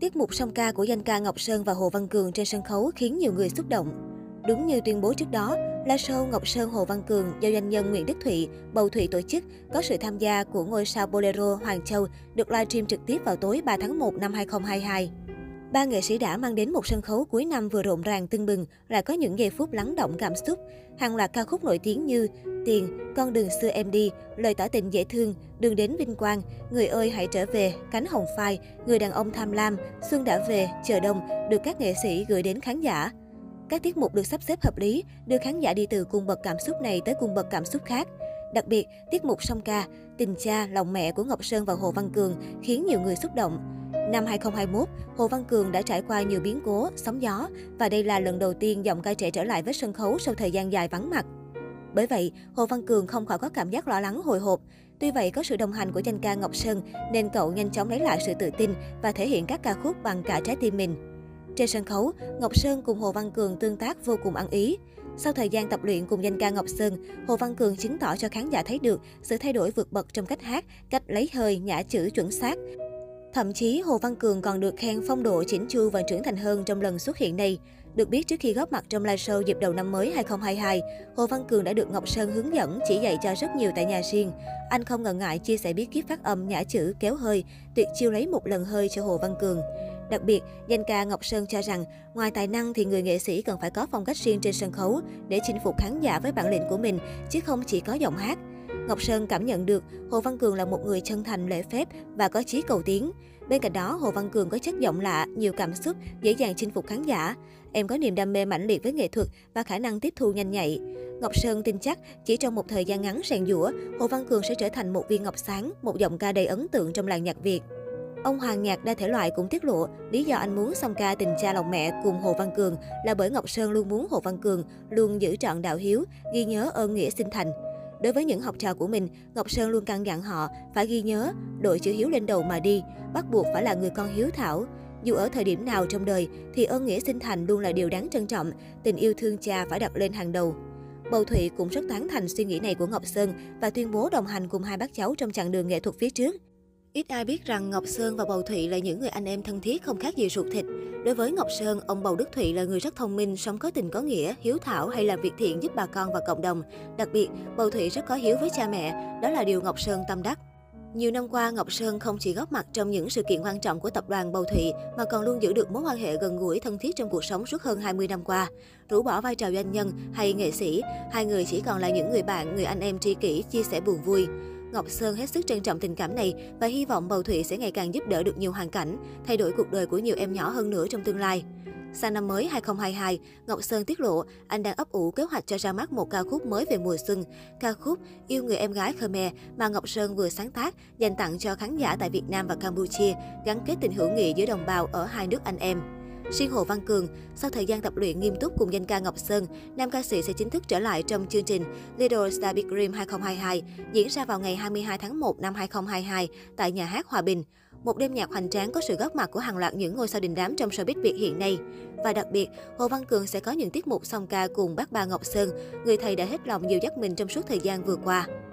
Tiết mục song ca của danh ca Ngọc Sơn và Hồ Văn Cường trên sân khấu khiến nhiều người xúc động. Đúng như tuyên bố trước đó, live show Ngọc Sơn Hồ Văn Cường do doanh nhân Nguyễn Đức Thụy, Bầu Thụy tổ chức có sự tham gia của ngôi sao Bolero Hoàng Châu được livestream trực tiếp vào tối 3 tháng 1 năm 2022. Ba nghệ sĩ đã mang đến một sân khấu cuối năm vừa rộn ràng tưng bừng, lại có những giây phút lắng động cảm xúc. Hàng loạt ca khúc nổi tiếng như Tiền, Con đường xưa em đi, Lời tỏ tình dễ thương, Đường đến vinh quang, Người ơi hãy trở về, Cánh hồng phai, Người đàn ông tham lam, Xuân đã về, Chờ đông được các nghệ sĩ gửi đến khán giả. Các tiết mục được sắp xếp hợp lý, đưa khán giả đi từ cung bậc cảm xúc này tới cung bậc cảm xúc khác. Đặc biệt, tiết mục song ca, Tình cha, Lòng mẹ của Ngọc Sơn và Hồ Văn Cường khiến nhiều người xúc động. Năm 2021, Hồ Văn Cường đã trải qua nhiều biến cố, sóng gió và đây là lần đầu tiên giọng ca trẻ trở lại với sân khấu sau thời gian dài vắng mặt. Bởi vậy, Hồ Văn Cường không khỏi có cảm giác lo lắng hồi hộp. Tuy vậy, có sự đồng hành của danh ca Ngọc Sơn nên cậu nhanh chóng lấy lại sự tự tin và thể hiện các ca khúc bằng cả trái tim mình. Trên sân khấu, Ngọc Sơn cùng Hồ Văn Cường tương tác vô cùng ăn ý. Sau thời gian tập luyện cùng danh ca Ngọc Sơn, Hồ Văn Cường chứng tỏ cho khán giả thấy được sự thay đổi vượt bậc trong cách hát, cách lấy hơi, nhả chữ chuẩn xác. Thậm chí, Hồ Văn Cường còn được khen phong độ chỉnh chu và trưởng thành hơn trong lần xuất hiện này. Được biết, trước khi góp mặt trong live show dịp đầu năm mới 2022, Hồ Văn Cường đã được Ngọc Sơn hướng dẫn, chỉ dạy cho rất nhiều tại nhà riêng. Anh không ngần ngại chia sẻ bí kíp phát âm, nhả chữ, kéo hơi, tuyệt chiêu lấy một lần hơi cho Hồ Văn Cường. Đặc biệt, danh ca Ngọc Sơn cho rằng, ngoài tài năng thì người nghệ sĩ cần phải có phong cách riêng trên sân khấu để chinh phục khán giả với bản lĩnh của mình, chứ không chỉ có giọng hát. Ngọc Sơn cảm nhận được Hồ Văn Cường là một người chân thành, lễ phép và có chí cầu tiến. Bên cạnh đó, Hồ Văn Cường có chất giọng lạ, nhiều cảm xúc, dễ dàng chinh phục khán giả. Em có niềm đam mê mãnh liệt với nghệ thuật và khả năng tiếp thu nhanh nhạy. Ngọc Sơn tin chắc chỉ trong một thời gian ngắn rèn giũa, Hồ Văn Cường sẽ trở thành một viên ngọc sáng, một giọng ca đầy ấn tượng trong làng nhạc Việt. Ông hoàng nhạc đa thể loại cũng tiết lộ lý do anh muốn song ca Tình cha lòng mẹ cùng Hồ Văn Cường là bởi Ngọc Sơn luôn muốn Hồ Văn Cường luôn giữ trọn đạo hiếu, ghi nhớ ơn nghĩa sinh thành. Đối với những học trò của mình, Ngọc Sơn luôn căn dặn họ phải ghi nhớ, đội chữ hiếu lên đầu mà đi, bắt buộc phải là người con hiếu thảo. Dù ở thời điểm nào trong đời thì ơn nghĩa sinh thành luôn là điều đáng trân trọng, tình yêu thương cha phải đặt lên hàng đầu. Bầu Thụy cũng rất tán thành suy nghĩ này của Ngọc Sơn và tuyên bố đồng hành cùng hai bác cháu trong chặng đường nghệ thuật phía trước. Ít ai biết rằng Ngọc Sơn và Bầu Thụy là những người anh em thân thiết không khác gì ruột thịt. Đối với Ngọc Sơn, ông Bầu Đức Thụy là người rất thông minh, sống có tình có nghĩa, hiếu thảo hay làm việc thiện giúp bà con và cộng đồng. Đặc biệt, Bầu Thụy rất có hiếu với cha mẹ, đó là điều Ngọc Sơn tâm đắc. Nhiều năm qua, Ngọc Sơn không chỉ góp mặt trong những sự kiện quan trọng của tập đoàn Bầu Thụy mà còn luôn giữ được mối quan hệ gần gũi thân thiết trong cuộc sống suốt hơn 20 năm qua. Rũ bỏ vai trò doanh nhân hay nghệ sĩ, hai người chỉ còn là những người bạn, người anh em tri kỷ, chia sẻ buồn vui. Ngọc Sơn hết sức trân trọng tình cảm này và hy vọng Bầu Thụy sẽ ngày càng giúp đỡ được nhiều hoàn cảnh, thay đổi cuộc đời của nhiều em nhỏ hơn nữa trong tương lai. Sang năm mới 2022, Ngọc Sơn tiết lộ anh đang ấp ủ kế hoạch cho ra mắt một ca khúc mới về mùa xuân. Ca khúc Yêu người em gái Khmer mà Ngọc Sơn vừa sáng tác dành tặng cho khán giả tại Việt Nam và Campuchia, gắn kết tình hữu nghị giữa đồng bào ở hai nước anh em. Riêng Hồ Văn Cường, sau thời gian tập luyện nghiêm túc cùng danh ca Ngọc Sơn, nam ca sĩ sẽ chính thức trở lại trong chương trình Little Star Big Dream 2022 diễn ra vào ngày 22 tháng 1 năm 2022 tại nhà hát Hòa Bình. Một đêm nhạc hoành tráng có sự góp mặt của hàng loạt những ngôi sao đình đám trong showbiz Việt hiện nay. Và đặc biệt, Hồ Văn Cường sẽ có những tiết mục song ca cùng bác ba Ngọc Sơn, người thầy đã hết lòng dìu dắt mình trong suốt thời gian vừa qua.